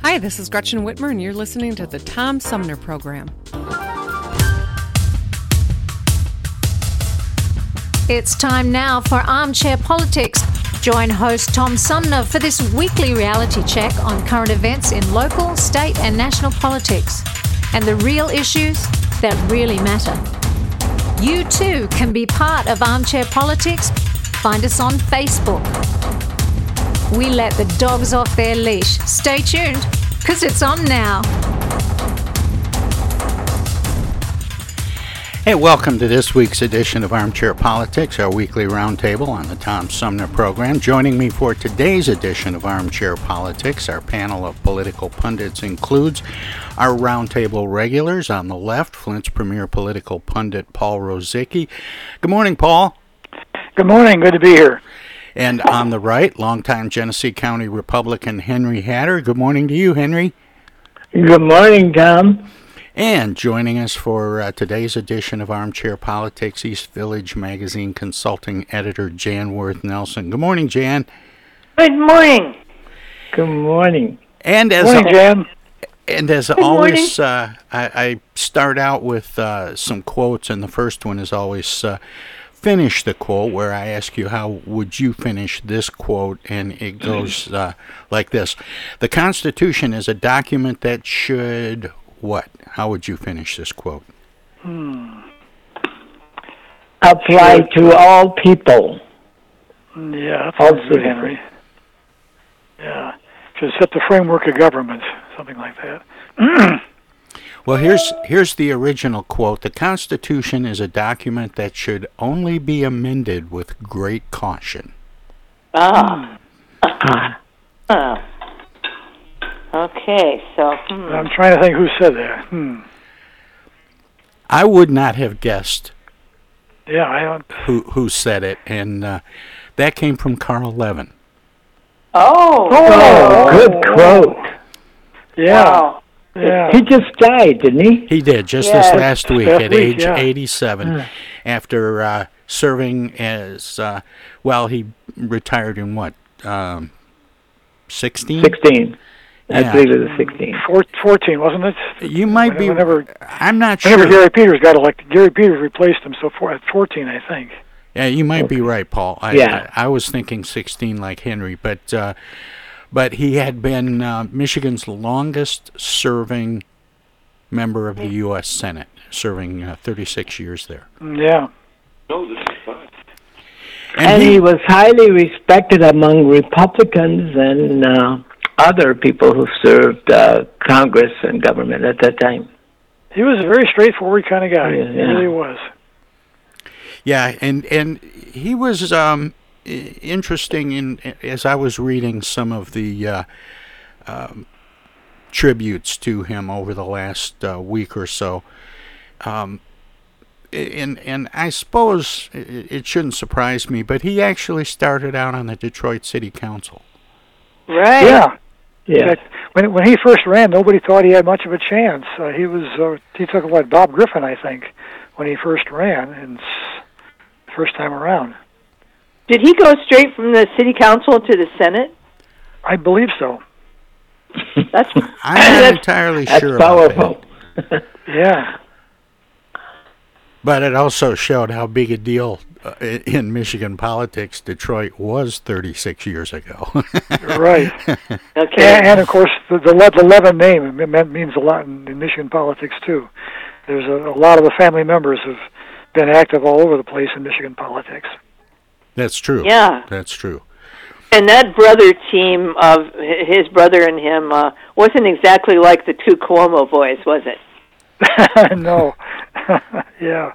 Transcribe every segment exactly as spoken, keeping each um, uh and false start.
Hi, this is Gretchen Whitmer, and you're listening to the Tom Sumner Program. It's time now for Armchair Politics. Join host Tom Sumner for this weekly reality check on current events in local, state, and national politics, and the real issues that really matter. You too can be part of Armchair Politics. Find us on Facebook. We let the dogs off their leash. Stay tuned, because it's on now. Hey, welcome to this week's edition of Armchair Politics, our weekly roundtable on the Tom Sumner Program. Joining me for today's edition of Armchair Politics, our panel of political pundits includes our roundtable regulars. On the left, Flint's premier political pundit, Paul Rozycki. Good morning, Paul. Good morning. Good to be here. And on the right, longtime Genesee County Republican Henry Hatter. Good morning to you, Henry. Good morning, Tom. And joining us for uh, today's edition of Armchair Politics, East Village Magazine consulting editor Jan Worth Nelson. Good morning, Jan. Good morning. Good morning. And as morning, al- Jan. And as Good always, uh, I, I start out with uh, some quotes, and the first one is always... Uh, finish the quote, where I ask you how would you finish this quote, and it goes uh, like this. The Constitution is a document that should what? How would you finish this quote? Hmm. Apply to all people. Yeah, that's good, Henry. Yeah. Should set the framework of government, something like that. Well, here's here's the original quote. The Constitution is a document that should only be amended with great caution. Ah. Uh-huh. Uh-huh. Okay, so... Hmm. I'm trying to think who said that. Hmm. I would not have guessed yeah, I don't... who who said it, and uh, that came from Carl Levin. Oh! Oh, good quote. Yeah. Wow. Yeah. He just died, didn't he? He did, just yeah. this last week at week, age yeah. eighty-seven, mm. after uh, serving as, uh, well, he retired in what, um, sixteen? sixteen. Yeah. I believe it was sixteen. Four, fourteen, wasn't it? You might whenever, be, whenever, I'm not whenever sure. Whenever Gary Peters got elected, Gary Peters replaced him, so for, at fourteen, I think. Yeah, you might okay. be right, Paul. I, yeah. I, I was thinking sixteen like Henry, but... Uh, But he had been uh, Michigan's longest-serving member of the U S Senate, serving uh, thirty-six years there. Yeah. And he was highly respected among Republicans and uh, other people who served uh, Congress and government at that time. He was a very straightforward kind of guy. Yeah. He really was. Yeah, and and he was um, interesting. In as I was reading some of the uh, um, tributes to him over the last uh, week or so, um, and and I suppose it shouldn't surprise me, but he actually started out on the Detroit City Council. Right. Yeah. Yeah. When when he first ran, nobody thought he had much of a chance. Uh, he was uh, he took what Bob Griffin, I think, when he first ran and first time around. Did he go straight from the city council to the Senate? I believe so. That's I'm not entirely that's sure. That's powerful. That. Yeah. But it also showed how big a deal uh, in Michigan politics Detroit was thirty-six years ago. Right. Okay. And, and of course, the, the Levin name means a lot in, in Michigan politics too. There's a, a lot of the family members have been active all over the place in Michigan politics. That's true. Yeah. That's true. And that brother team of his brother and him uh, wasn't exactly like the two Cuomo boys, was it? No. Yeah.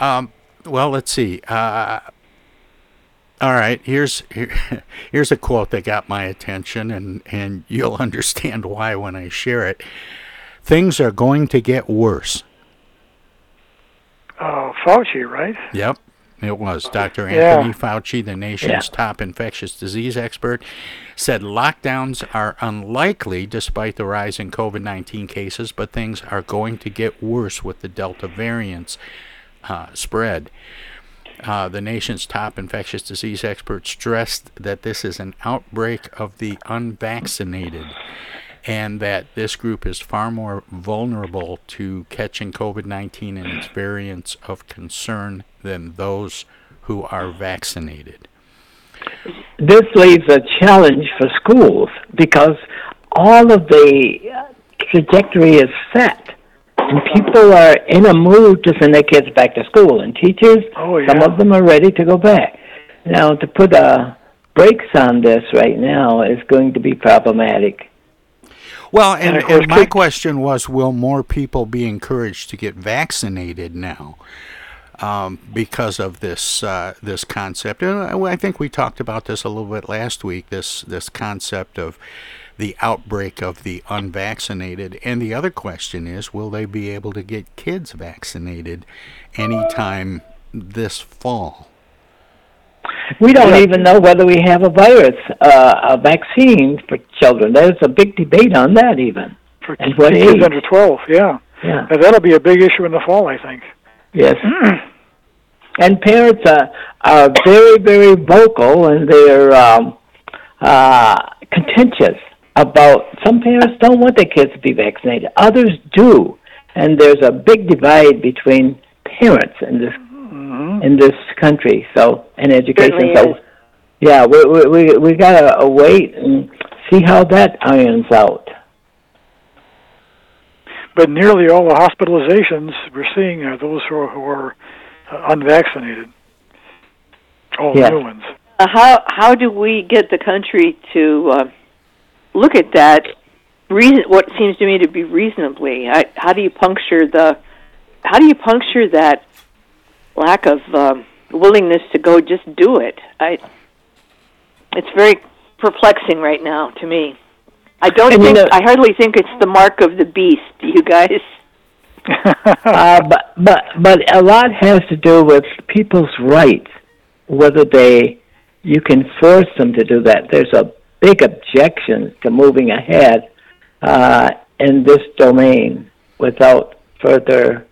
um, well, let's see. Uh, all right, here's here, here's a quote that got my attention, and, and you'll understand why when I share it. Things are going to get worse. Oh, Fauci, right? Yep, it was. Doctor Anthony yeah. Fauci, the nation's yeah. top infectious disease expert, said lockdowns are unlikely despite the rise in COVID nineteen cases, but things are going to get worse with the Delta variant's uh, spread. Uh, the nation's top infectious disease expert stressed that this is an outbreak of the unvaccinated and that this group is far more vulnerable to catching COVID nineteen and its variants of concern than those who are vaccinated. This leaves a challenge for schools because all of the trajectory is set, and people are in a mood to send their kids back to school, and teachers, oh, yeah. some of them are ready to go back. Now, to put uh, brakes on this right now is going to be problematic. Well, and, and, and my question was, will more people be encouraged to get vaccinated now? Um, because of this uh, this concept, and I think we talked about this a little bit last week. This this concept of the outbreak of the unvaccinated, and the other question is, will they be able to get kids vaccinated anytime this fall? We don't even know whether we have a virus, uh, a vaccine for children. There's a big debate on that, even for kids under twelve. Yeah, yeah, and that'll be a big issue in the fall, I think. Yes. Mm. And parents are, are very, very vocal, and they're um, uh, contentious about. Some parents don't want their kids to be vaccinated. Others do, and there's a big divide between parents in this mm-hmm. in this country. So, and education. So, yeah, we we we, we gotta wait and see how that irons out. But nearly all the hospitalizations we're seeing are those who are, who are uh, unvaccinated. All yeah. new ones. Uh, how how do we get the country to uh, look at that? Reason what seems to me to be reasonably. I, how do you puncture the? How do you puncture that lack of um, willingness to go just do it? I. It's very perplexing right now to me. I don't and think, you know, I hardly think it's the mark of the beast, you guys. uh, but, but but a lot has to do with people's rights, whether they, you can force them to do that. There's a big objection to moving ahead uh, in this domain without further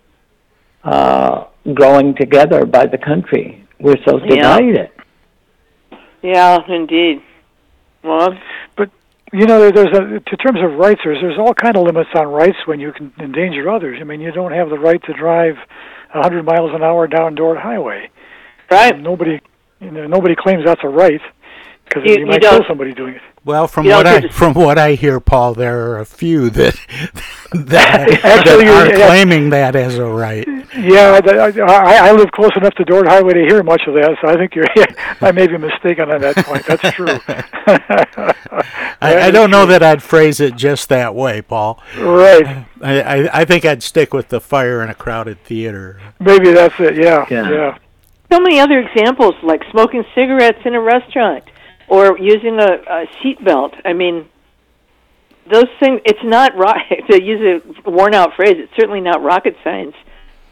uh, growing together by the country. We're so divided. Yeah, yeah indeed. Well, but... You know, there's a, in terms of rights, there's, there's all kind of limits on rights when you can endanger others. I mean, you don't have the right to drive one hundred miles an hour down Dordt Highway. Right. And nobody, you know, nobody claims that's a right because you, you might you kill somebody doing it. Well, from what I from what I hear, Paul, there are a few that that, actually, that are yeah, claiming that as a right. Yeah, I, I live close enough to Dordt Highway to hear much of that, so I think you're. I may be mistaken on that point. That's true. that I, I don't true. know that I'd phrase it just that way, Paul. Right. I, I, I think I'd stick with the fire in a crowded theater. Maybe that's it. Yeah. Yeah. yeah. So many other examples, like smoking cigarettes in a restaurant or using a, a seatbelt. I mean, those things, it's not, ro- to use a worn-out phrase, it's certainly not rocket science.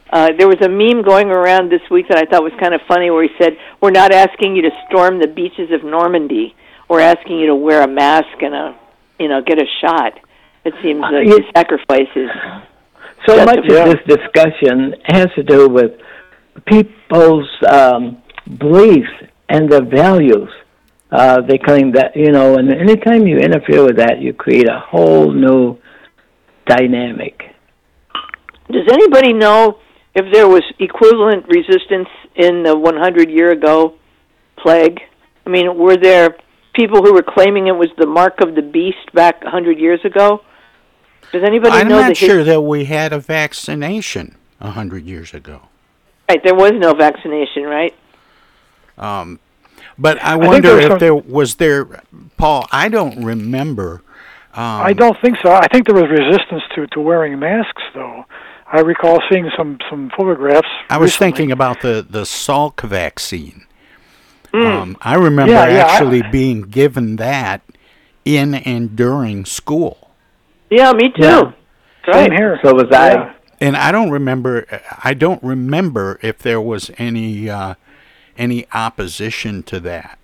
Uh, there was a meme going around this week that I thought was kind of funny where he said, we're not asking you to storm the beaches of Normandy. We're asking you to wear a mask and, a, you know, get a shot. It seems like uh, the sacrifice is... So much of this discussion has to do with people's um, beliefs and their values. Uh, they claim that, you know, and any time you interfere with that, you create a whole new dynamic. Does anybody know if there was equivalent resistance in the hundred-year-ago plague? I mean, were there people who were claiming it was the mark of the beast back one hundred years ago? Does anybody I'm know? I'm not the sure his- that we had a vaccination one hundred years ago. Right, there was no vaccination, right? Um, but I wonder I there if there was there, Paul. I don't remember. Um, I don't think so. I think there was resistance to, to wearing masks, though. I recall seeing some, some photographs. I was recently. thinking about the, the Salk vaccine. Mm. Um, I remember yeah, actually yeah, I, being given that in and during school. Yeah, me too. Yeah. Right. Same here. So was I. Yeah. And I don't remember. I don't remember if there was any uh, any opposition to that.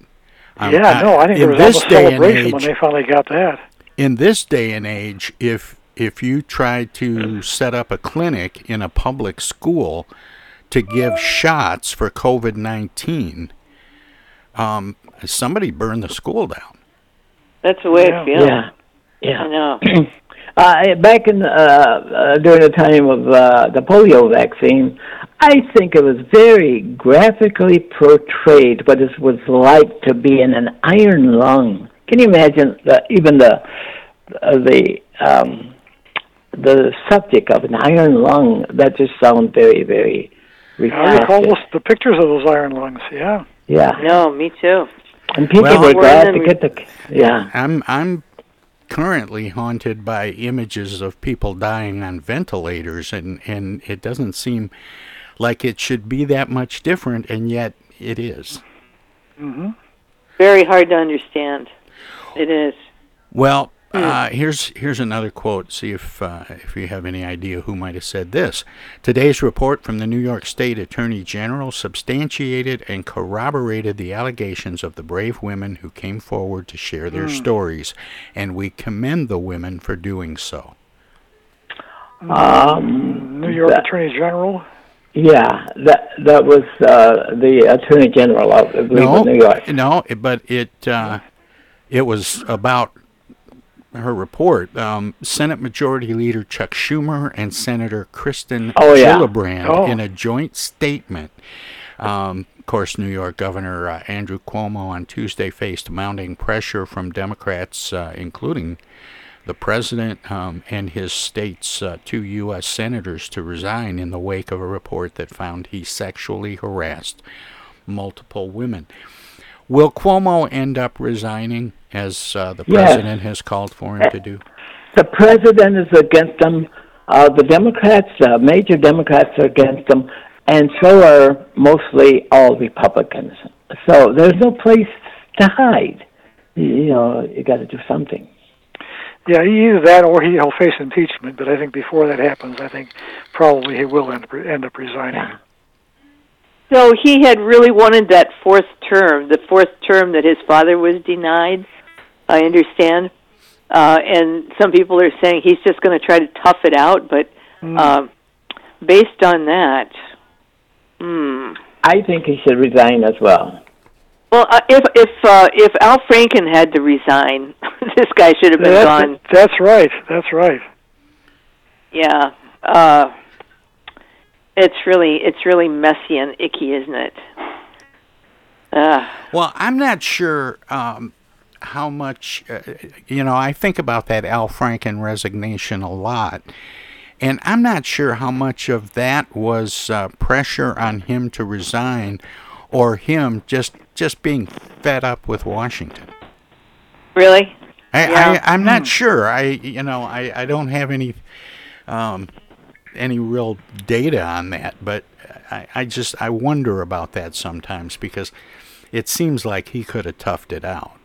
Um, yeah, I, no, I think there was almost a celebration when they finally got that. In this day and age, if if you tried to set up a clinic in a public school to give shots for COVID nineteen, um, somebody burned the school down. That's the way yeah. it feels. Yeah, yeah, I know. Uh, back in uh, uh, during the time of uh, the polio vaccine, I think it was very graphically portrayed what it was like to be in an iron lung. Can you imagine the, even the uh, the um, the subject of an iron lung? That just sounds very, very repetitive. I recall the pictures of those iron lungs. Yeah. Yeah. No, me too. And people well, were glad to get the yeah. I'm I'm. currently haunted by images of people dying on ventilators, and, and it doesn't seem like it should be that much different, and yet it is. Mm-hmm. Very hard to understand. It is. Well, mm. uh, here's here's another quote. See if uh, if you have any idea who might have said this. Today's report from the New York State Attorney General substantiated and corroborated the allegations of the brave women who came forward to share their mm. stories, and we commend the women for doing so. Um, New York that, Attorney General? Yeah, that that was uh, the Attorney General of I believe, no, New York. No, but it uh, it was about her report, um, Senate Majority Leader Chuck Schumer and Senator Kristen oh, yeah. Gillibrand oh. in a joint statement. Um, of course, New York Governor uh, Andrew Cuomo on Tuesday faced mounting pressure from Democrats, uh, including the president um, and his state's uh, two U S senators, to resign in the wake of a report that found he sexually harassed multiple women. Will Cuomo end up resigning, as uh, the president yes. has called for him to do? The president is against them. Uh, the Democrats, uh, major Democrats are against them, and so are mostly all Republicans. So there's no place to hide. You, you know, you got to do something. Yeah, either that or he'll face impeachment, but I think before that happens, I think probably he will end up, end up resigning. Yeah. So he had really wanted that fourth term, the fourth term that his father was denied, I understand. Uh, and some people are saying he's just going to try to tough it out, but mm. uh, based on that, hmm. I think he should resign as well. Well, uh, if if uh, if Al Franken had to resign, this guy should have been that's, gone. That's right. That's right. Yeah. Uh, It's really it's really messy and icky, isn't it? Uh. Well, I'm not sure um, how much, uh, you know, I think about that Al Franken resignation a lot. And I'm not sure how much of that was uh, pressure on him to resign or him just just being fed up with Washington. Really? I, yeah. I, I'm not mm. sure. I you know, I, I don't have any um, any real data on that, but I, I just I wonder about that sometimes because it seems like he could have toughed it out.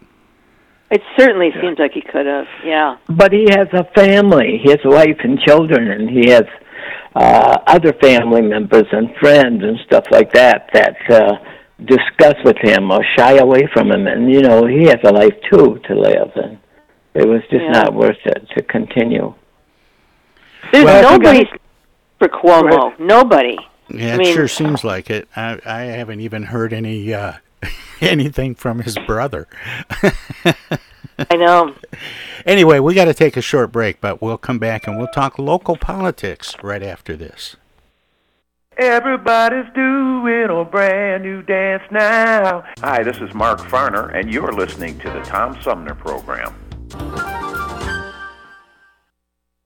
It certainly yeah. seems like he could have, yeah. But he has a family, his wife and children, and he has uh, other family members and friends and stuff like that that uh, discuss with him or shy away from him. And, you know, he has a life, too, to live, and it was just yeah. not worth it to continue. There's well, nobody for Cuomo, right. nobody. Yeah, I mean, it sure seems like it. I, I haven't even heard any... Uh, anything from his brother. I know. Anyway, we got to take a short break, but we'll come back and we'll talk local politics right after this. Everybody's doing a brand new dance now. Hi, this is Mark Farner, and you're listening to the Tom Sumner Program.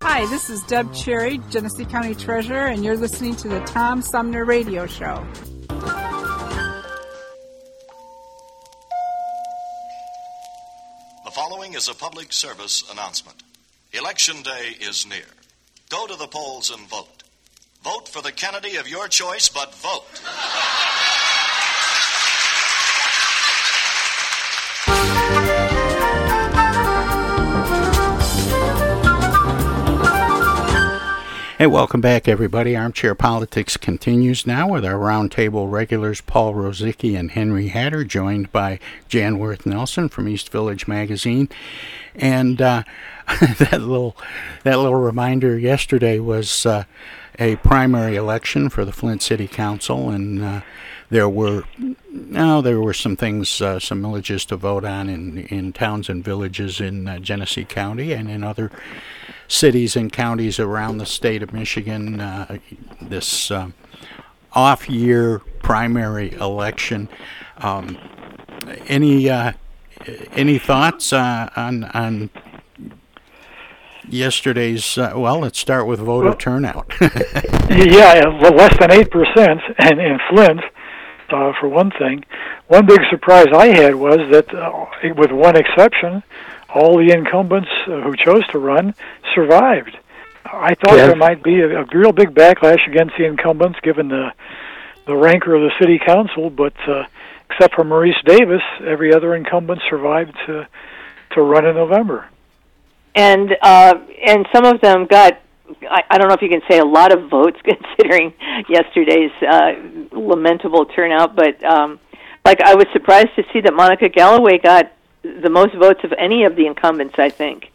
Hi, this is Deb Cherry, Genesee County Treasurer, and you're listening to the Tom Sumner Radio Show. The following is a public service announcement. Election day is near. Go to the polls and vote. Vote for the Kennedy of your choice, but vote. Hey, welcome back, everybody. Armchair Politics continues now with our roundtable regulars, Paul Rozycki and Henry Hatter, joined by Jan Worth Nelson from East Village Magazine. And uh, that little that little reminder yesterday was uh, a primary election for the Flint City Council, and uh, there were no, there were some things, uh, some villages to vote on in, in towns and villages in uh, Genesee County and in other cities and counties around the state of Michigan. Uh, this uh, off-year primary election. Um, any uh, any thoughts uh, on on yesterday's? Uh, well, let's start with voter well, turnout. yeah, well, less than eight percent, and in Flint, uh, for one thing. One big surprise I had was that, uh, with one exception, all the incumbents who chose to run survived. I thought yes. there might be a, a real big backlash against the incumbents, given the the rancor of the city council. But uh, except for Maurice Davis, every other incumbent survived to to run in November. And uh, and some of them got, I, I don't know if you can say a lot of votes, considering yesterday's uh, lamentable turnout. But um, like I was surprised to see that Monica Galloway got the most votes of any of the incumbents, I think.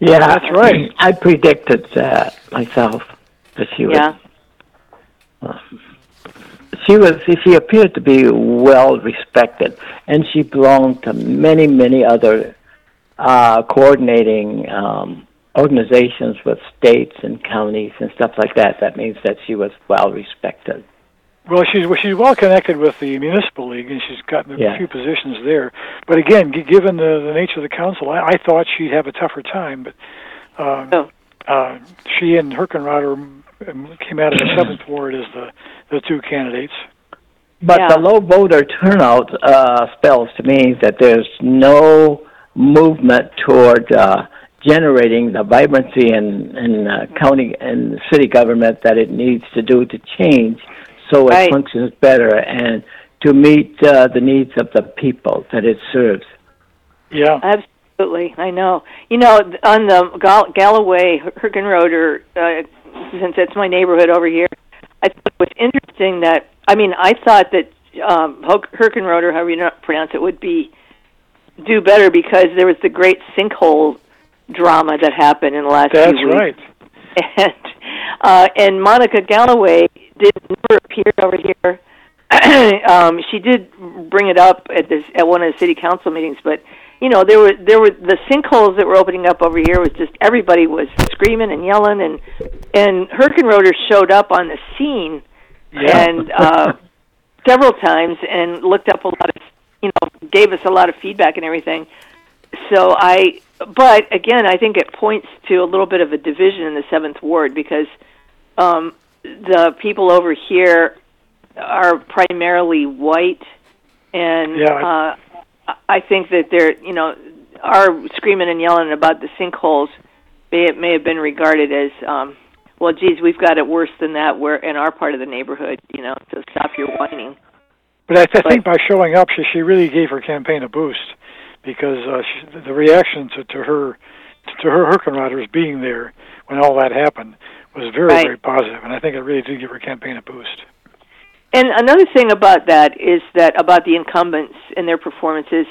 Yeah, that's right. I predicted that myself. That she was, yeah. Uh, she was. She appeared to be well respected, and she belonged to many, many other uh, coordinating um, organizations with states and counties and stuff like that. That means that she was well respected. Well, she's well, she's well connected with the municipal league, and she's gotten a yeah. few positions there. But again, g- given the, the nature of the council, I, I thought she'd have a tougher time. But um, oh. uh, she and Herkenroeder came out of the seventh ward as the, the two candidates. But yeah. the low voter turnout uh, spells to me that there's no movement toward uh, generating the vibrancy in in uh, county and city government that it needs to do to change. So it right. functions better and to meet uh, the needs of the people that it serves. Yeah, absolutely. I know. You know, on the Gall- Galloway Herkenroeder, uh, since it's my neighborhood over here, I thought it was interesting that I mean I thought that um, Herkenroeder, however you not pronounce it, would be do better because there was the great sinkhole drama that happened in the last. That's few right. weeks. And uh, and Monica Galloway did never appear over here. um, she did bring it up at this at one of the city council meetings, but you know there were there were the sinkholes that were opening up over here was just everybody was screaming and yelling, and and Herkenroeder showed up on the scene yeah. and uh, several times and looked up a lot of you know gave us a lot of feedback and everything. So I, but again, I think it points to a little bit of a division in the seventh ward because um, the people over here are primarily white, and yeah. uh, I think that they're, you know, our screaming and yelling about the sinkholes, it may have been regarded as, um, well, geez, we've got it worse than that. We're in our part of the neighborhood, you know, so stop your whining. But I, th- but, I think by showing up, she, she really gave her campaign a boost. Because uh, she, the reaction to, to her, to her Herkenroeder's being there when all that happened was very, right. very positive, and I think it really did give her campaign a boost. And another thing about that is that about the incumbents and their performances,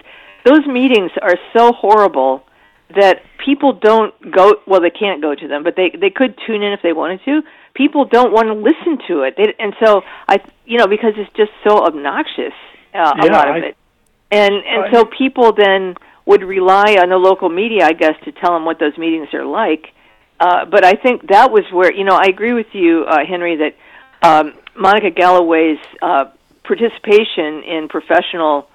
those meetings are so horrible that people don't go. Well, they can't go to them, but they they could tune in if they wanted to. People don't want to listen to it, they, and so I, you know, because it's just so obnoxious. Uh, yeah, a lot of I, it. And and so people then would rely on the local media, I guess, to tell them what those meetings are like. Uh, but I think that was where, you know, I agree with you, uh, Henry, that um, Monica Galloway's uh, participation in professional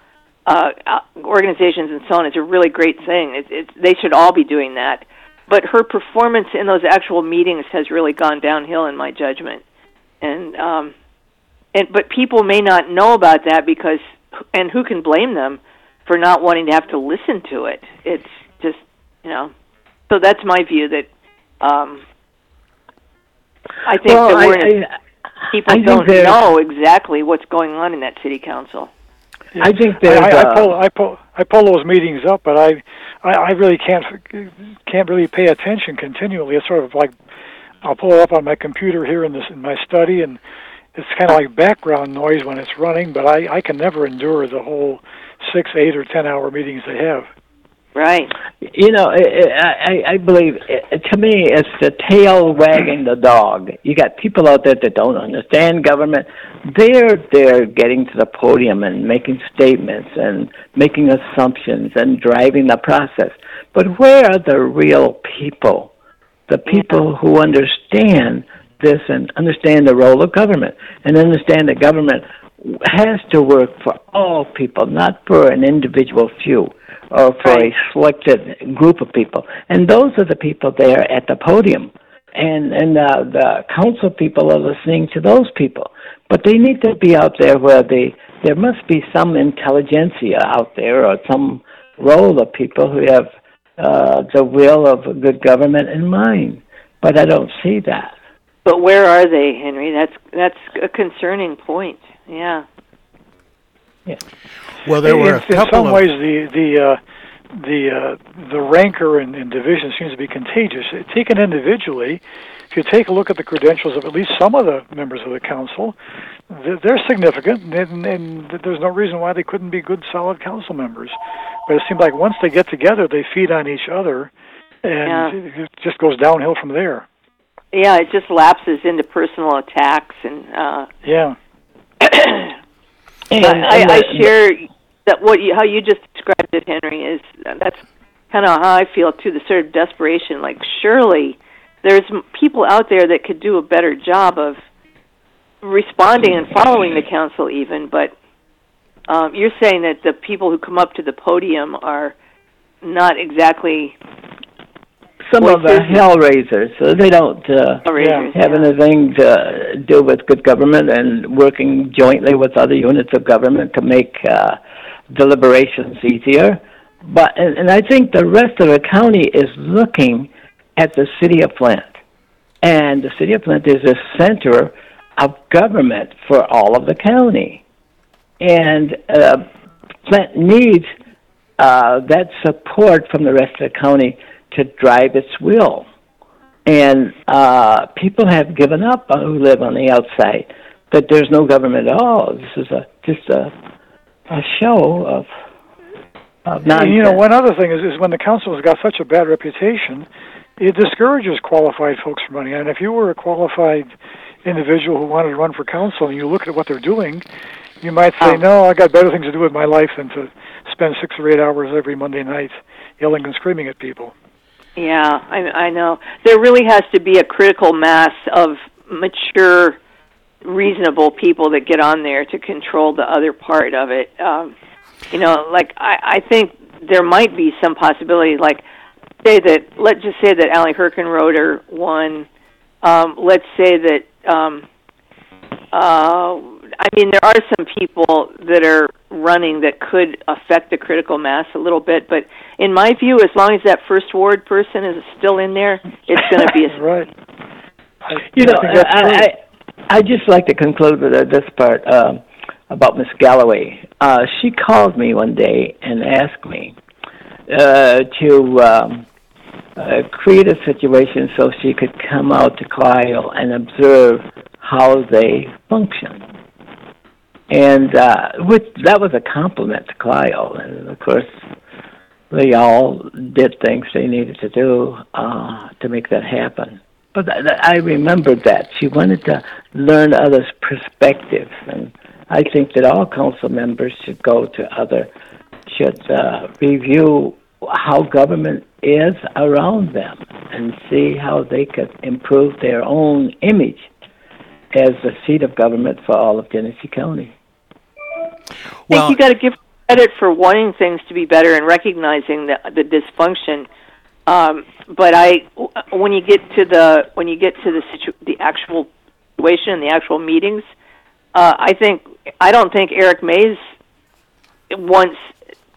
uh, organizations and so on is a really great thing. It, it, they should all be doing that. But her performance in those actual meetings has really gone downhill, in my judgment. And um, and but people may not know about that because, and who can blame them for not wanting to have to listen to it? It's just, you know. So that's my view. That um, I think well, that we're I, I, people I don't know exactly what's going on in that city council. I think that I, I, I pull I pull I pull those meetings up, but I, I I really can't can't really pay attention continually. It's sort of like I'll pull it up on my computer here in this in my study, and it's kind of like background noise when it's running. But I, I can never endure the whole six, eight, or ten hour meetings they have. Right. You know, I I, I believe it, to me it's the tail wagging the dog. You got people out there that don't understand government. They're they're getting to the podium and making statements and making assumptions and driving the process. But where are the real people? The people who understand this and understand the role of government and understand that government has to work for all people, not for an individual few. Or for a selected group of people, and those are the people there at the podium, and and uh, the council people are listening to those people. But they need to be out there where they there must be some intelligentsia out there, or some role of people who have uh, the will of a good government in mind. But I don't see that. But where are they, Henry? That's that's a concerning point. Yeah. Yeah. Well, there were in, a couple in some of ways the the uh, the uh, the rancor and, and division seems to be contagious. Taken individually, if you take a look at the credentials of at least some of the members of the council, they're significant, and, and there's no reason why they couldn't be good, solid council members. But it seems like once they get together, they feed on each other, and yeah. It just goes downhill from there. Yeah, it just lapses into personal attacks and uh... yeah. And, and I, I share that what you, how you just described it, Henry, is that's kind of how I feel too. The sort of desperation, like surely there's people out there that could do a better job of responding and following the council, even. But um, you're saying that the people who come up to the podium are not exactly some of the hell raisers. So they don't uh, raisers, have yeah. anything to do with good government and working jointly with other units of government to make uh, deliberations easier. But and, and I think the rest of the county is looking at the city of Flint, and the city of Flint is a center of government for all of the county, and uh, Flint needs uh, that support from the rest of the county to drive its will. And uh, people have given up uh, who live on the outside, that there's no government at all. This is a just a, a show of, of nonsense. You know, one other thing is, is when the council has got such a bad reputation, it discourages qualified folks from running. And if you were a qualified individual who wanted to run for council and you look at what they're doing, you might say, oh. no, I got better things to do with my life than to spend six or eight hours every Monday night yelling and screaming at people. Yeah, I, I know. There really has to be a critical mass of mature, reasonable people that get on there to control the other part of it. Um, you know, like, I, I think there might be some possibility, like, say that, let's just say that Allie Herkenroeder won. Um, let's say that, um, uh, I mean, there are some people that are running that could affect the critical mass a little bit, but in my view, as long as that first ward person is still in there, it's going to be a right. I, you know, I, I, I I just like to conclude with this part um, about Miss Galloway. Uh, she called me one day and asked me uh, to um, uh, create a situation so she could come out to Clio and observe how they function. And uh, which, that was a compliment to Clio, and of course they all did things they needed to do uh, to make that happen. But th- th- I remembered that she wanted to learn others' perspectives, and I think that all council members should go to other should uh, review how government is around them and see how they could improve their own image as the seat of government for all of Genesee County. Well, I think you got to give credit for wanting things to be better and recognizing the, the dysfunction. Um, but I, when you get to the when you get to the situ- the actual situation and the actual meetings, uh, I think I don't think Eric Mays wants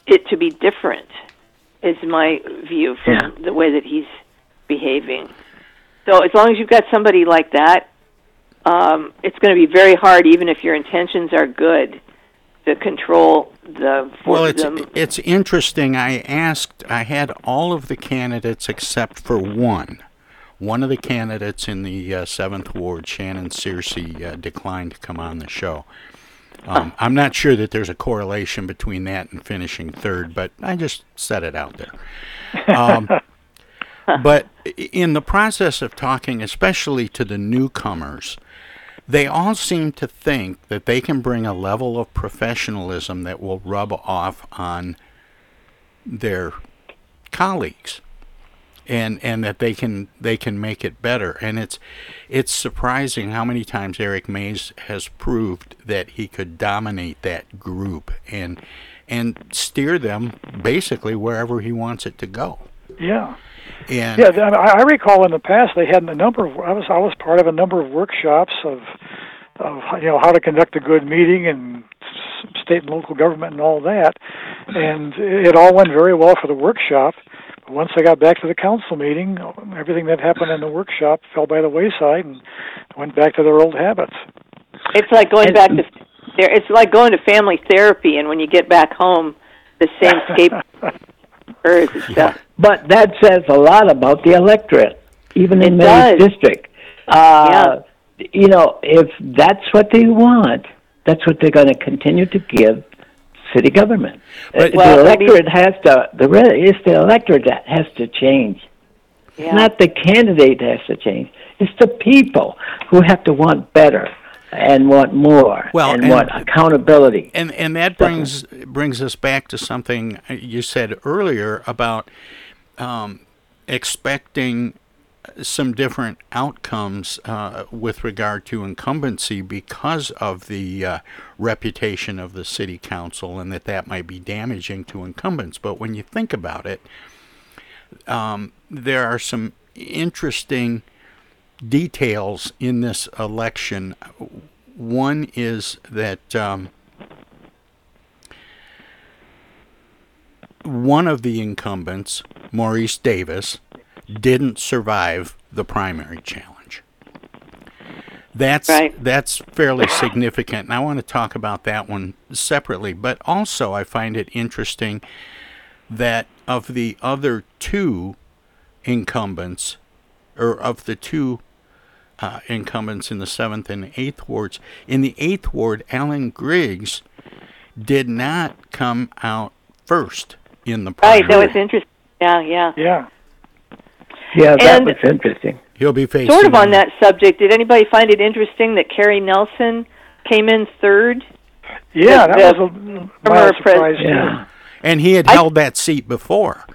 it to be different. Is my view from yeah. the way that he's behaving. So as long as you've got somebody like that, um, it's going to be very hard, even if your intentions are good, to control the force. Well, it's them. It's interesting. I asked. I had all of the candidates except for one. One of the candidates in the uh, seventh ward, Shannon Searcy, uh, declined to come on the show. Um, I'm not sure that there's a correlation between that and finishing third, but I just set it out there. Um, but in the process of talking, especially to the newcomers, they all seem to think that they can bring a level of professionalism that will rub off on their colleagues, and and that they can they can make it better. And it's it's surprising how many times Eric Mays has proved that he could dominate that group and and steer them basically wherever he wants it to go. Yeah. And yeah, I recall in the past they had a number of I was I was part of a number of workshops of of you know how to conduct a good meeting and state and local government and all that, and it all went very well for the workshop. Once I got back to the council meeting, everything that happened in the workshop fell by the wayside and went back to their old habits. It's like going and, back to it's like going to family therapy, and when you get back home, the same scapegoat occurs and stuff. But that says a lot about the electorate, even in May's district. Uh, yeah. You know, if that's what they want, that's what they're going to continue to give city government. But, uh, well, the electorate be, has to. The it's the electorate that has to change. Yeah. It's not the candidate that has to change. It's the people who have to want better and want more well, and, and want accountability. And and that brings brings us back to something you said earlier about um, expecting some different outcomes uh, with regard to incumbency because of the uh, reputation of the city council, and that that might be damaging to incumbents. But when you think about it, um, there are some interesting details in this election. One is that um, one of the incumbents, Maurice Davis, didn't survive the primary challenge. That's right. That's fairly significant, and I want to talk about that one separately. But also I find it interesting that of the other two incumbents, or of the two uh, incumbents in the seventh and eighth wards, in the eighth ward, Alan Griggs did not come out first in the primary. Right, that was interesting. Yeah, yeah. Yeah. Yeah, that and was interesting. He'll be facing sort of on that subject. Did anybody find it interesting that Carrie Nelson came in third? Yeah, the, that was a mild surprise. Yeah. And he had I, held that seat before.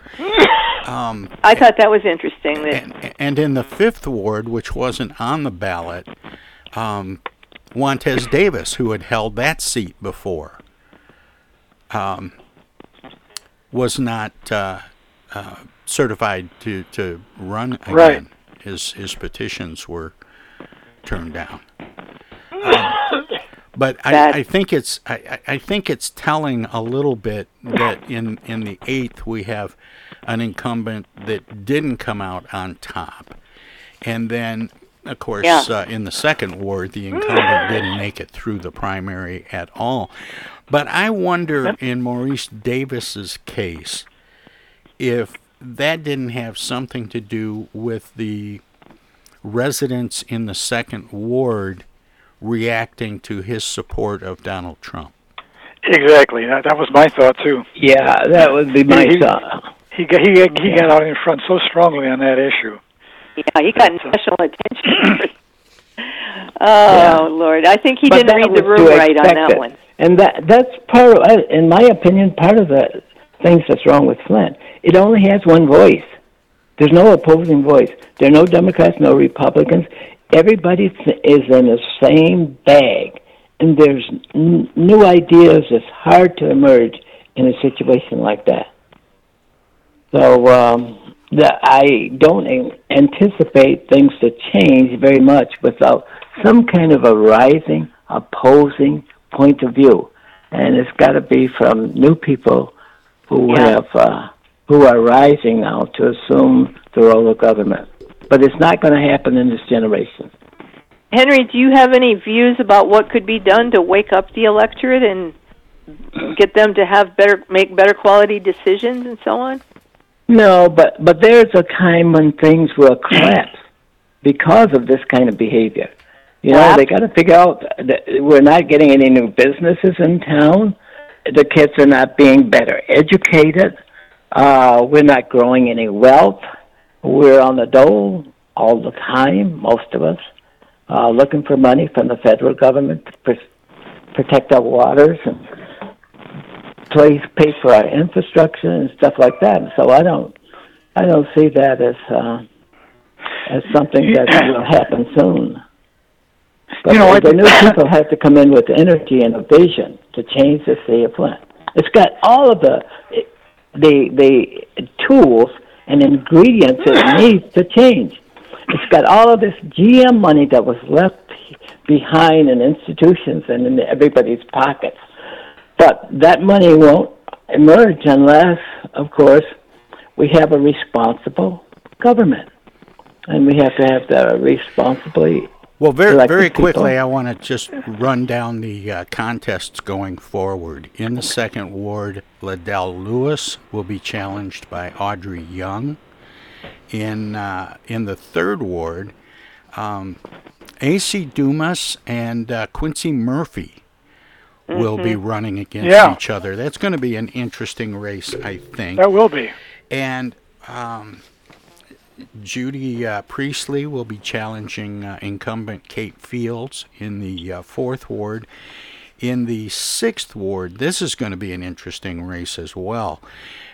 um, I thought that was interesting. That, and, and in the fifth ward, which wasn't on the ballot, um, Juantez Davis, who had held that seat before, um, was not. Uh, uh, certified to, to run again. Right. His his petitions were turned down. Um, but I, I think it's I, I think it's telling a little bit that in, in the eighth we have an incumbent that didn't come out on top, and then of course yeah. uh, in the second ward the incumbent didn't make it through the primary at all. But I wonder in Maurice Davis's case if that didn't have something to do with the residents in the second ward reacting to his support of Donald Trump. Exactly. That, that was my thought, too. Yeah, that would be my he, thought. He, he, he, he yeah. got out in front so strongly on that issue. Yeah, he got national attention. oh, yeah. Lord. I think he but didn't read the room right on that it. one. And that that's part of, in my opinion, part of the things that's wrong with Flint. It only has one voice. There's no opposing voice. There are no Democrats, no Republicans. Everybody is in the same bag, and there's n- new ideas that's hard to emerge in a situation like that. So um, the, I don't anticipate things to change very much without some kind of a rising, opposing point of view. And it's got to be from new people who yeah. have uh, who are rising now to assume the role of government. But it's not going to happen in this generation. Henry, do you have any views about what could be done to wake up the electorate and get them to have better, make better quality decisions and so on? No, but, but there's a time when things will collapse because of this kind of behavior. You know, wow. they got to figure out that we're not getting any new businesses in town. The kids are not being better educated. Uh, we're not growing any wealth. We're on the dole all the time, most of us, uh, looking for money from the federal government to pr- protect our waters and place, pay for our infrastructure and stuff like that. And so I don't, I don't see that as uh, as something that will happen soon. But you know, the new people have to come in with energy and a vision to change the city of Flint. It's got all of the the the tools and ingredients it needs to change. It's got all of this G M money that was left behind in institutions and in everybody's pockets. But that money won't emerge unless, of course, we have a responsible government. And we have to have the responsibility. Well, very very quickly, I want to just run down the uh, contests going forward. In the second ward, Liddell Lewis will be challenged by Audrey Young. In uh, in the third ward, um, A C Dumas and uh, Quincy Murphy mm-hmm. will be running against yeah. each other. That's going to be an interesting race, I think. That will be. And... Um, Judy uh, Priestley will be challenging uh, incumbent Kate Fields in the uh, fourth ward. In the sixth ward, this is going to be an interesting race as well.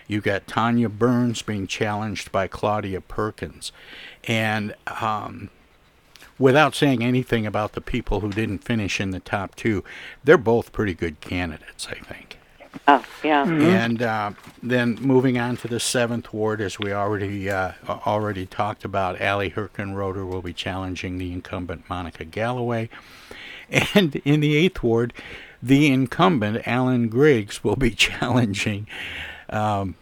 You got Tanya Burns being challenged by Claudia Perkins. And um, without saying anything about the people who didn't finish in the top two, they're both pretty good candidates, I think. Oh, yeah. Mm-hmm. And uh, then moving on to the seventh ward, as we already uh, already talked about, Allie Herkenroeder will be challenging the incumbent Monica Galloway. And in the eighth ward, the incumbent Alan Griggs will be challenging um,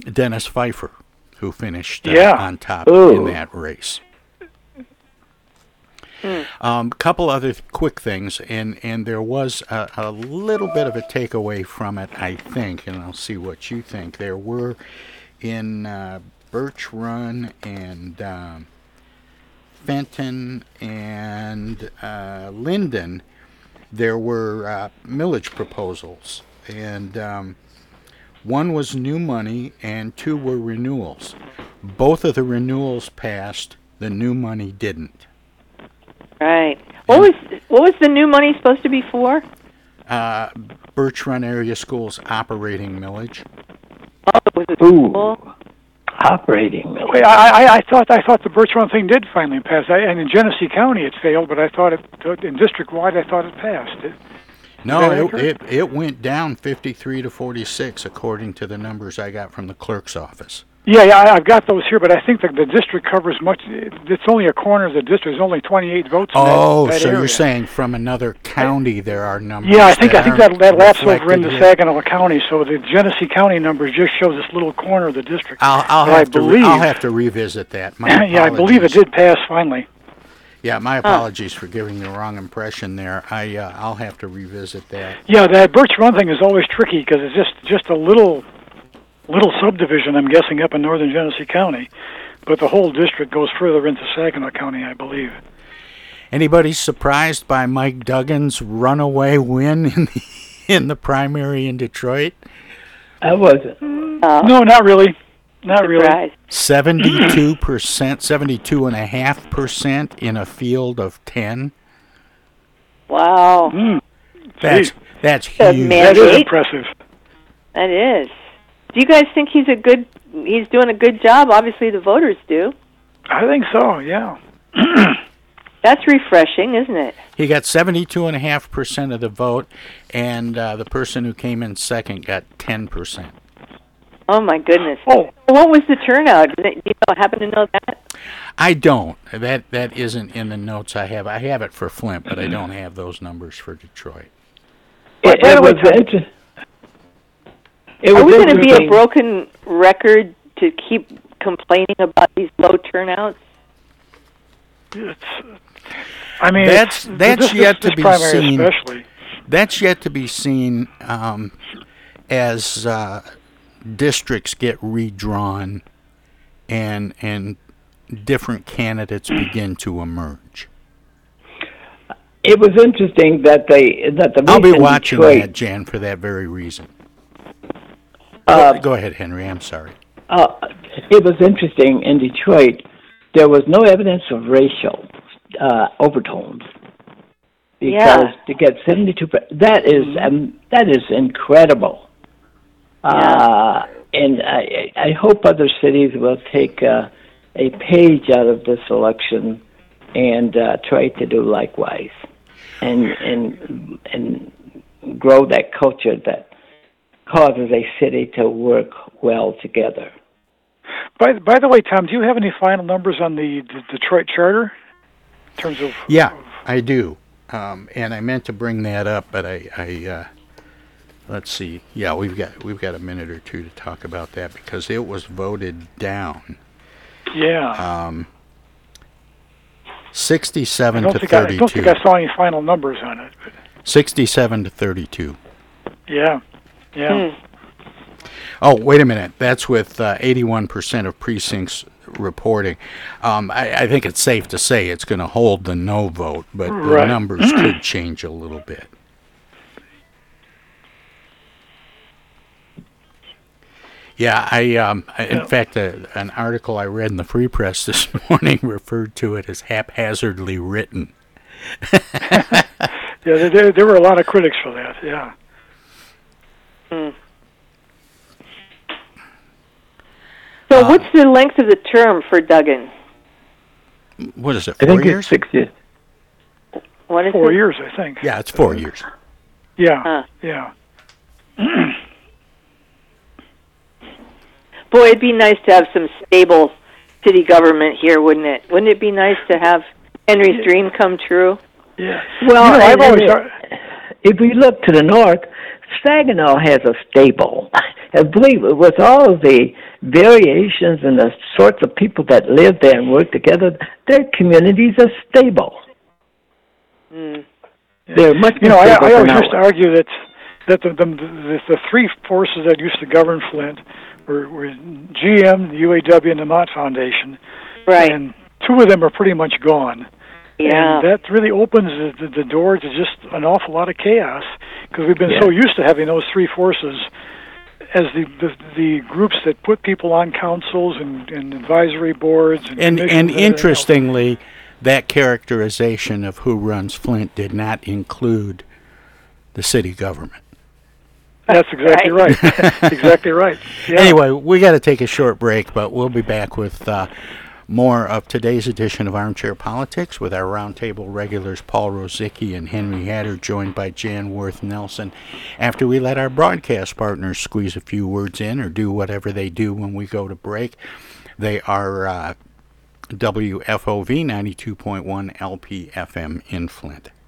Dennis Pfeiffer, who finished uh, yeah. on top Ooh. in that race. A um, couple other th- quick things, and, and there was a, a little bit of a takeaway from it, I think, and I'll see what you think. There were in uh, Birch Run and um, Fenton and uh, Linden, there were uh, millage proposals, and um, one was new money and two were renewals. Both of the renewals passed, the new money didn't. Right. What was what was the new money supposed to be for? Uh, Birch Run Area Schools operating millage. Oh, was it school? Operating millage. Wait, I, I, I thought I thought the Birch Run thing did finally pass. I, and in Genesee County it failed, but I thought it in district wide I thought it passed. It, no, it, it it went down fifty-three to forty-six according to the numbers I got from the clerk's office. Yeah, yeah, I've got those here, but I think the, the district covers much. It's only a corner of the district. There's only twenty-eight votes. In oh, that, that so area. You're saying from another county there are numbers? Yeah, I think I think that that laps over into here. Saginaw County. So the Genesee County numbers just shows this little corner of the district. I'll, I'll have I to believe, re- I'll have to revisit that. My yeah, I believe it did pass finally. Yeah, my apologies huh. for giving the wrong impression there. I uh, I'll have to revisit that. Yeah, that Birch Run thing is always tricky because it's just just a little. Little subdivision, I'm guessing, up in northern Genesee County, but the whole district goes further into Saginaw County, I believe. Anybody surprised by Mike Duggan's runaway win in the, in the primary in Detroit? I wasn't. Oh. No, not really. Not Surprise. really. seventy-two percent, seventy-two point five percent in a field of ten. Wow. Mm. That's, that's huge. That is impressive. That is. Do you guys think he's a good? He's doing a good job. Obviously, the voters do. I think so. Yeah. That's refreshing, isn't it? He got seventy-two point five percent of the vote, and uh, the person who came in second got ten percent. Oh, my goodness. Oh. What was the turnout? Do you happen to know that? I don't. That That isn't in the notes I have. I have it for Flint, but I don't have those numbers for Detroit. It, it was interesting. Are we going to be a broken record to keep complaining about these low turnouts? It's, I mean, that's that's yet to be seen. Especially. That's yet to be seen um, as uh, districts get redrawn and and different candidates begin to emerge. It was interesting that they that the I'll be watching Detroit, that, Jan, for that very reason. Uh, go, go ahead, Henry. I'm sorry. Uh, it was interesting in Detroit. There was no evidence of racial uh, overtones because yeah. to get seventy-two—that is um, that is incredible. Yeah. Uh, and I, I hope other cities will take uh, a page out of this election and uh, try to do likewise, and and and grow that culture that causes a city to work well together. By, by the way, Tom, do you have any final numbers on the, the Detroit Charter? In terms of yeah, of... I do, um, and I meant to bring that up, but I, I uh, let's see. Yeah, we've got we've got a minute or two to talk about that because it was voted down. Yeah. Um, Sixty-seven to thirty-two. I, I don't think I saw any final numbers on it. But... Sixty-seven to thirty-two. Yeah. Yeah. Hmm. Oh, wait a minute. That's with uh, eighty-one percent of precincts reporting. Um, I, I think it's safe to say it's going to hold the no vote, but right. the numbers could change a little bit. Yeah, I. Um, I in yeah. fact, a, an article I read in the Free Press this morning referred to it as haphazardly written. yeah, there, there were a lot of critics for that, yeah. Mm. So what's the length of the term for Duggan? What is it, four I think years? It's six years. What is four it? years, I think. Yeah, it's four uh, years. Yeah, huh. yeah. Boy, it'd be nice to have some stable city government here, wouldn't it? Wouldn't it be nice to have Henry's yeah. dream come true? Yeah. Well, you know, I've always thought... if we look to the north, Saginaw has a stable. I believe with all the variations and the sorts of people that live there and work together, their communities are stable. Mm. They're much more you know, I, I always used to argue that that the, the, the, the three forces that used to govern Flint were, were G M, the U A W, and the Mott Foundation. Right. And two of them are pretty much gone. Yeah. And that really opens the, the door to just an awful lot of chaos because we've been yeah. so used to having those three forces as the, the the groups that put people on councils and, and advisory boards. And and, and, and interestingly, that characterization of who runs Flint did not include the city government. That's exactly right. exactly right. Yeah. Anyway, we got to take a short break, but we'll be back with... Uh, More of today's edition of Armchair Politics with our roundtable regulars Paul Rozycki and Henry Hatter, joined by Jan Worth Nelson, after we let our broadcast partners squeeze a few words in or do whatever they do when we go to break. They are uh, W F O V ninety-two point one L P F M in Flint.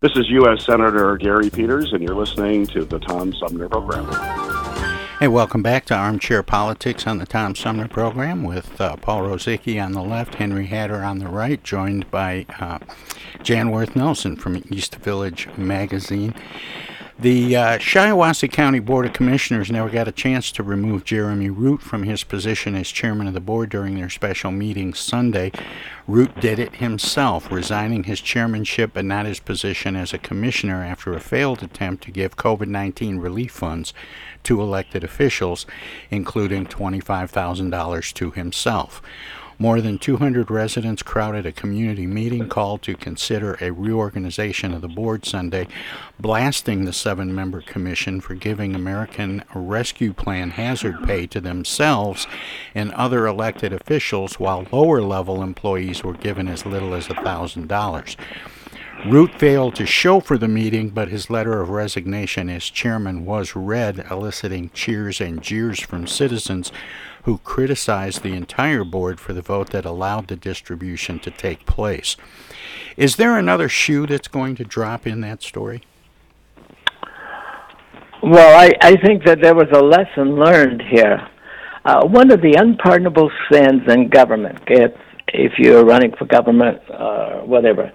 This is U S Senator Gary Peters, and you're listening to the Tom Sumner Program. Hey, welcome back to Armchair Politics on the Tom Sumner Program with uh, Paul Rozycki on the left, Henry Hatter on the right, joined by uh, Jan Worth Nelson from East Village Magazine. The uh, Shiawassee County Board of Commissioners never got a chance to remove Jeremy Root from his position as chairman of the board during their special meeting Sunday. Root did it himself, resigning his chairmanship but not his position as a commissioner after a failed attempt to give COVID nineteen relief funds to elected officials, including twenty-five thousand dollars to himself. More than two hundred residents crowded a community meeting called to consider a reorganization of the board Sunday, blasting the seven-member commission for giving American Rescue Plan hazard pay to themselves and other elected officials, while lower-level employees were given as little as one thousand dollars. Root failed to show for the meeting, but his letter of resignation as chairman was read, eliciting cheers and jeers from citizens who criticized the entire board for the vote that allowed the distribution to take place. Is there another shoe that's going to drop in that story? Well, I, I think that there was a lesson learned here. Uh, one of the unpardonable sins in government, if, if you're running for government or uh, whatever,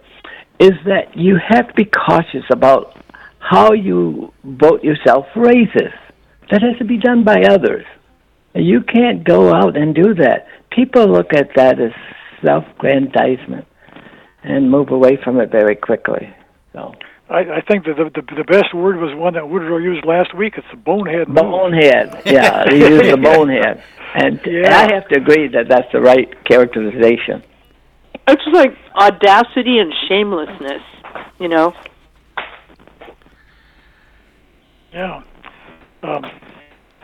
is that you have to be cautious about how you vote yourself raises. That has to be done by others. You can't go out and do that. People look at that as self-aggrandizement and move away from it very quickly. So I, I think that the, the the best word was one that Woodrow used last week. It's the bonehead move. Bonehead, yeah. He used the bonehead. And yeah. I have to agree that that's the right characterization. It's like audacity and shamelessness, you know? Yeah. Um,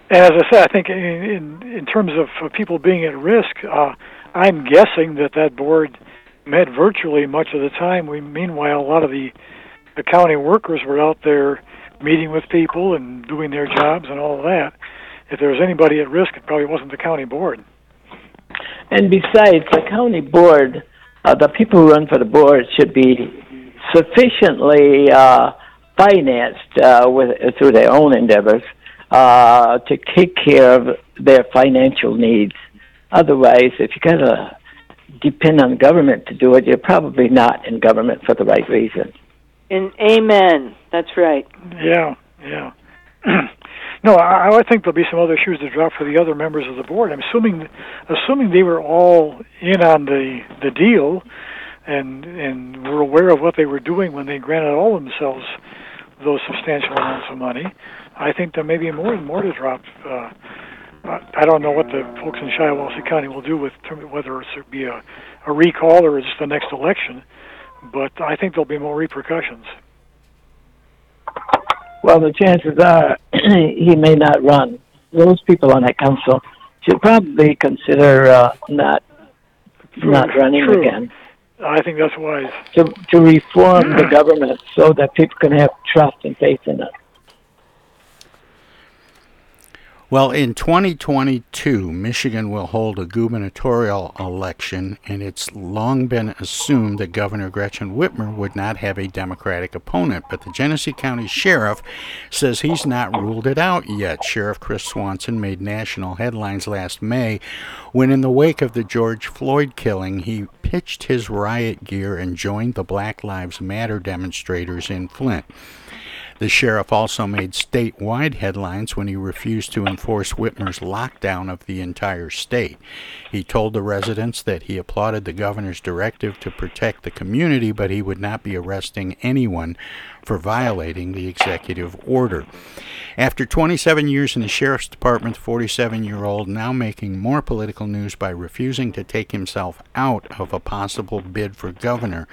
and as I said, I think in in, in terms of people being at risk, uh, I'm guessing that that board met virtually much of the time. We, meanwhile, a lot of the, the county workers were out there meeting with people and doing their jobs and all of that. If there was anybody at risk, it probably wasn't the county board. And besides, the county board, uh, the people who run for the board should be sufficiently uh, financed uh, with, through their own endeavors uh, to take care of their financial needs. Otherwise, if you got to depend on government to do it, you're probably not in government for the right reason. And amen. That's right. Yeah, yeah. No, I, I think there'll be some other shoes to drop for the other members of the board. I'm assuming, assuming they were all in on the, the deal, and and were aware of what they were doing when they granted all themselves those substantial amounts of money. I think there may be more and more to drop. Uh, I don't know what the folks in Shiawassee County will do with whether it would be a, a recall or it's the next election, but I think there'll be more repercussions. Well, the chances are he may not run. Those people on that council should probably consider uh, not True. not running True. again. I think that's wise. To to reform the government so that people can have trust and faith in it. Well, in twenty twenty-two, Michigan will hold a gubernatorial election, and it's long been assumed that Governor Gretchen Whitmer would not have a Democratic opponent. But the Genesee County Sheriff says he's not ruled it out yet. Sheriff Chris Swanson made national headlines last May when, in the wake of the George Floyd killing, he pitched his riot gear and joined the Black Lives Matter demonstrators in Flint. The sheriff also made statewide headlines when he refused to enforce Whitmer's lockdown of the entire state. He told the residents that he applauded the governor's directive to protect the community, but he would not be arresting anyone for violating the executive order. After twenty-seven years in the sheriff's department, the forty-seven-year-old now making more political news by refusing to take himself out of a possible bid for governor.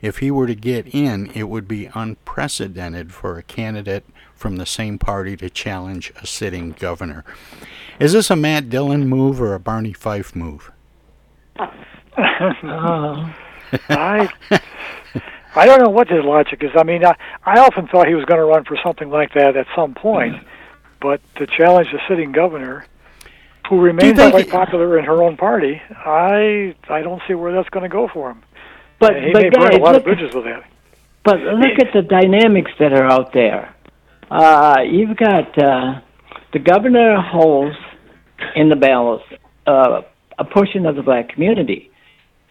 If he were to get in, it would be unprecedented for a candidate from the same party to challenge a sitting governor. Is this a Matt Dillon move or a Barney Fife move? uh, I I don't know what his logic is. I mean, I, I often thought he was going to run for something like that at some point, mm-hmm. but to challenge the sitting governor, who remains quite popular in her own party, I I don't see where that's going to go for him. But, and he but may burn a lot look, of bridges with that. But look at the dynamics that are out there. Uh, you've got uh, the governor holds in the balance uh, a portion of the black community.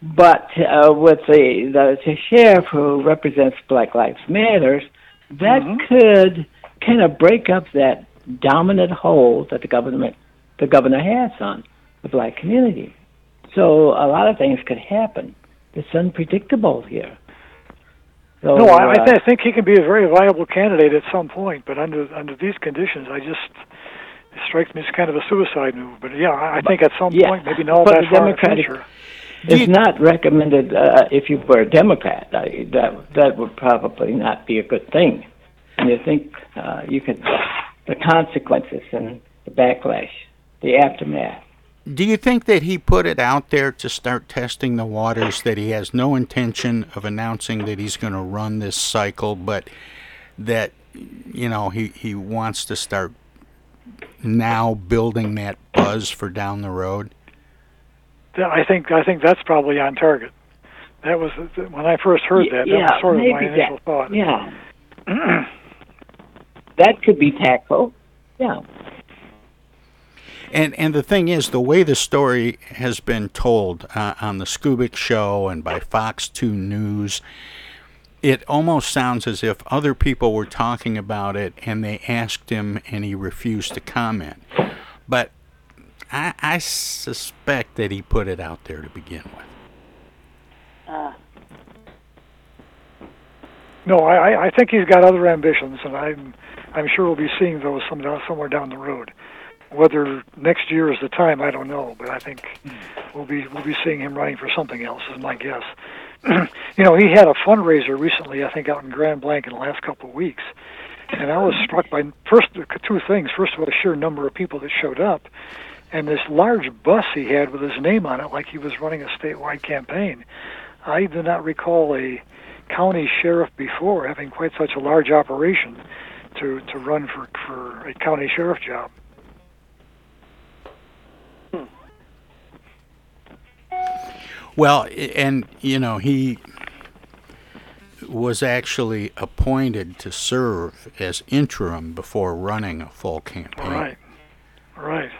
But uh, with the, the, the sheriff who represents Black Lives Matter, that mm-hmm. could kind of break up that dominant hold that the government, the governor has on the black community. So a lot of things could happen. It's unpredictable here. So, no, I, uh, I think he can be a very viable candidate at some point, but under under these conditions, I just it strikes me as kind of a suicide move. But yeah, I, I think at some yeah, point, maybe not that far in the future. It's not recommended uh, if you were a Democrat. I, that that would probably not be a good thing. And you think uh, you could uh, the consequences and the backlash, the aftermath. Do you think that he put it out there to start testing the waters, that he has no intention of announcing that he's going to run this cycle, but that, you know, he, he wants to start now building that buzz for down the road? I think I think that's probably on target. That was when I first heard that. Yeah, that was sort of my initial that, thought. Yeah, that could be tactful. Yeah. And and the thing is, the way the story has been told uh, on the Skubik show and by Fox two News, it almost sounds as if other people were talking about it and they asked him and he refused to comment. But I, I suspect that he put it out there to begin with. Uh. No, I, I think he's got other ambitions, and I'm, I'm sure we'll be seeing those some, somewhere down the road. Whether next year is the time, I don't know, but I think we'll be we'll be seeing him running for something else, is my guess. You know, he had a fundraiser recently, I think, out in Grand Blanc in the last couple of weeks, and I was struck by first two things. First of all, the sheer number of people that showed up, and this large bus he had with his name on it, like he was running a statewide campaign. I do not recall a county sheriff before having quite such a large operation to, to run for, for a county sheriff job. Well, and, you know, he was actually appointed to serve as interim before running a full campaign. Right, right.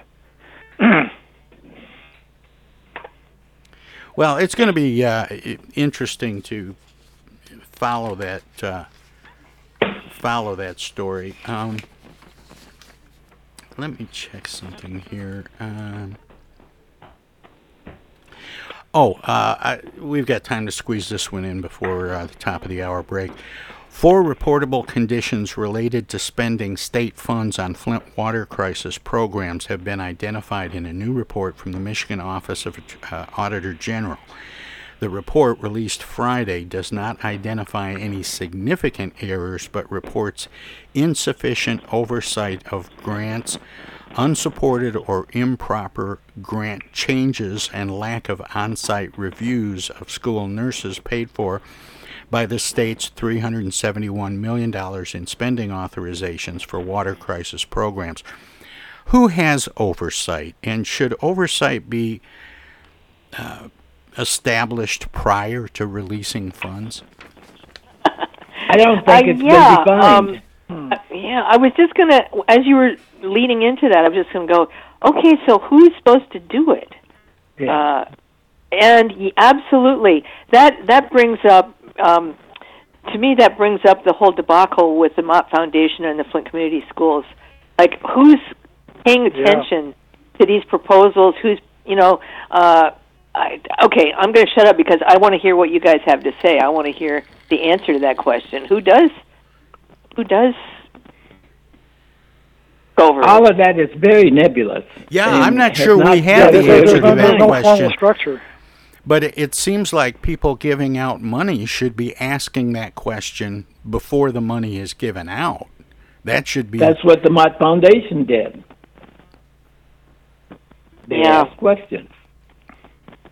Well, it's going to be uh, interesting to follow that uh, follow that story. Um, let me check something here. Um, Oh, uh, I, we've got time to squeeze this one in before uh, the top of the hour break. Four reportable conditions related to spending state funds on Flint water crisis programs have been identified in a new report from the Michigan Office of uh, Auditor General. The report, released Friday, does not identify any significant errors, but reports insufficient oversight of grants, unsupported or improper grant changes, and lack of on-site reviews of school nurses paid for by the state's three hundred seventy-one million dollars in spending authorizations for water crisis programs. Who has oversight, and should oversight be uh, established prior to releasing funds? I don't think uh, it's yeah, been defined. Um, Hmm. Yeah, I was just going to, as you were leading into that, I was just going to go, okay, so who's supposed to do it? Yeah. Uh, and yeah, absolutely. That that brings up, um, to me, that brings up the whole debacle with the Mott Foundation and the Flint Community Schools. Like, who's paying attention yeah. to these proposals? Who's, you know, uh, I, okay, I'm going to shut up because I want to hear what you guys have to say. I want to hear the answer to that question. Who does Who does go over all it? Of that is very nebulous. Yeah, I'm not sure not we have yeah, the answer to that no question. Structure. But it, it seems like people giving out money should be asking that question before the money is given out. That should be. That's what the Mott Foundation did. They yeah. asked questions.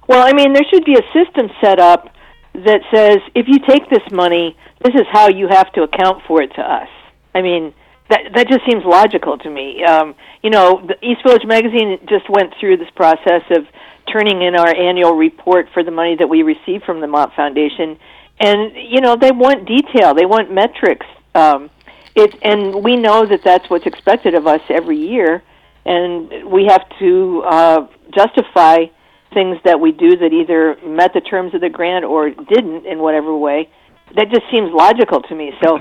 Well, I mean, there should be a system set up that says, if you take this money, this is how you have to account for it to us. I mean, that that just seems logical to me. Um, you know, the East Village Magazine just went through this process of turning in our annual report for the money that we receive from the Mott Foundation, and, you know, they want detail. They want metrics. Um, it, and we know that that's what's expected of us every year, and we have to uh, justify things that we do that either met the terms of the grant or didn't in whatever way. That just seems logical to me. So,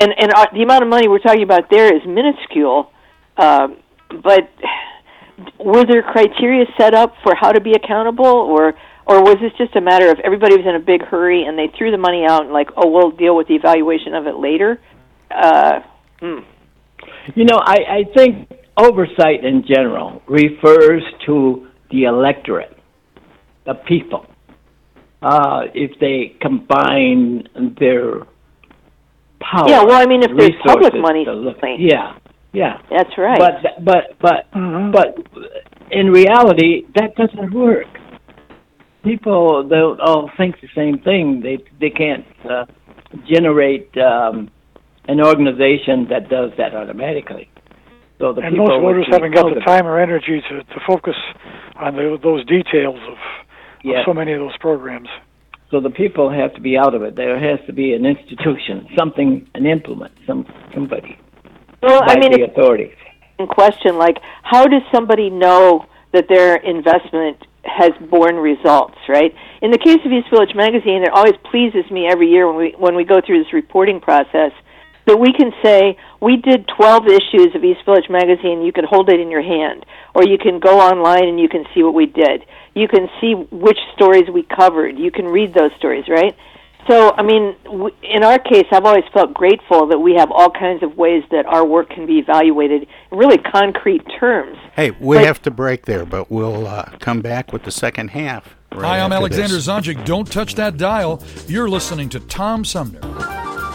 and and our, the amount of money we're talking about there is minuscule, uh, but were there criteria set up for how to be accountable, or or was this just a matter of everybody was in a big hurry and they threw the money out and like, oh, we'll deal with the evaluation of it later? Uh, hmm. You know, I, I think oversight in general refers to the electorate. The people, uh, if they combine their power. Yeah, well, I mean, if there's public money, look, yeah, yeah, that's right. But but but mm-hmm. but in reality, that doesn't work. People don't all think the same thing. They they can't uh, generate um, an organization that does that automatically. So the and people most voters haven't got the time or energy to, to focus on the, those details of. Yes. So many of those programs. So the people have to be out of it. There has to be an institution, something, an implement, some somebody. Well, I mean, the authorities. In question, like, how does somebody know that their investment has borne results? Right. In the case of East Village Magazine, it always pleases me every year when we when we go through this reporting process that we can say, we did twelve issues of East Village Magazine, you can hold it in your hand, or you can go online and you can see what we did. You can see which stories we covered. You can read those stories, right? So, I mean, in our case, I've always felt grateful that we have all kinds of ways that our work can be evaluated in really concrete terms. Hey, we but, have to break there, but we'll uh, come back with the second half. Right Hi, I'm Alexander this. Zonjic. Don't touch that dial. You're listening to Tom Sumner.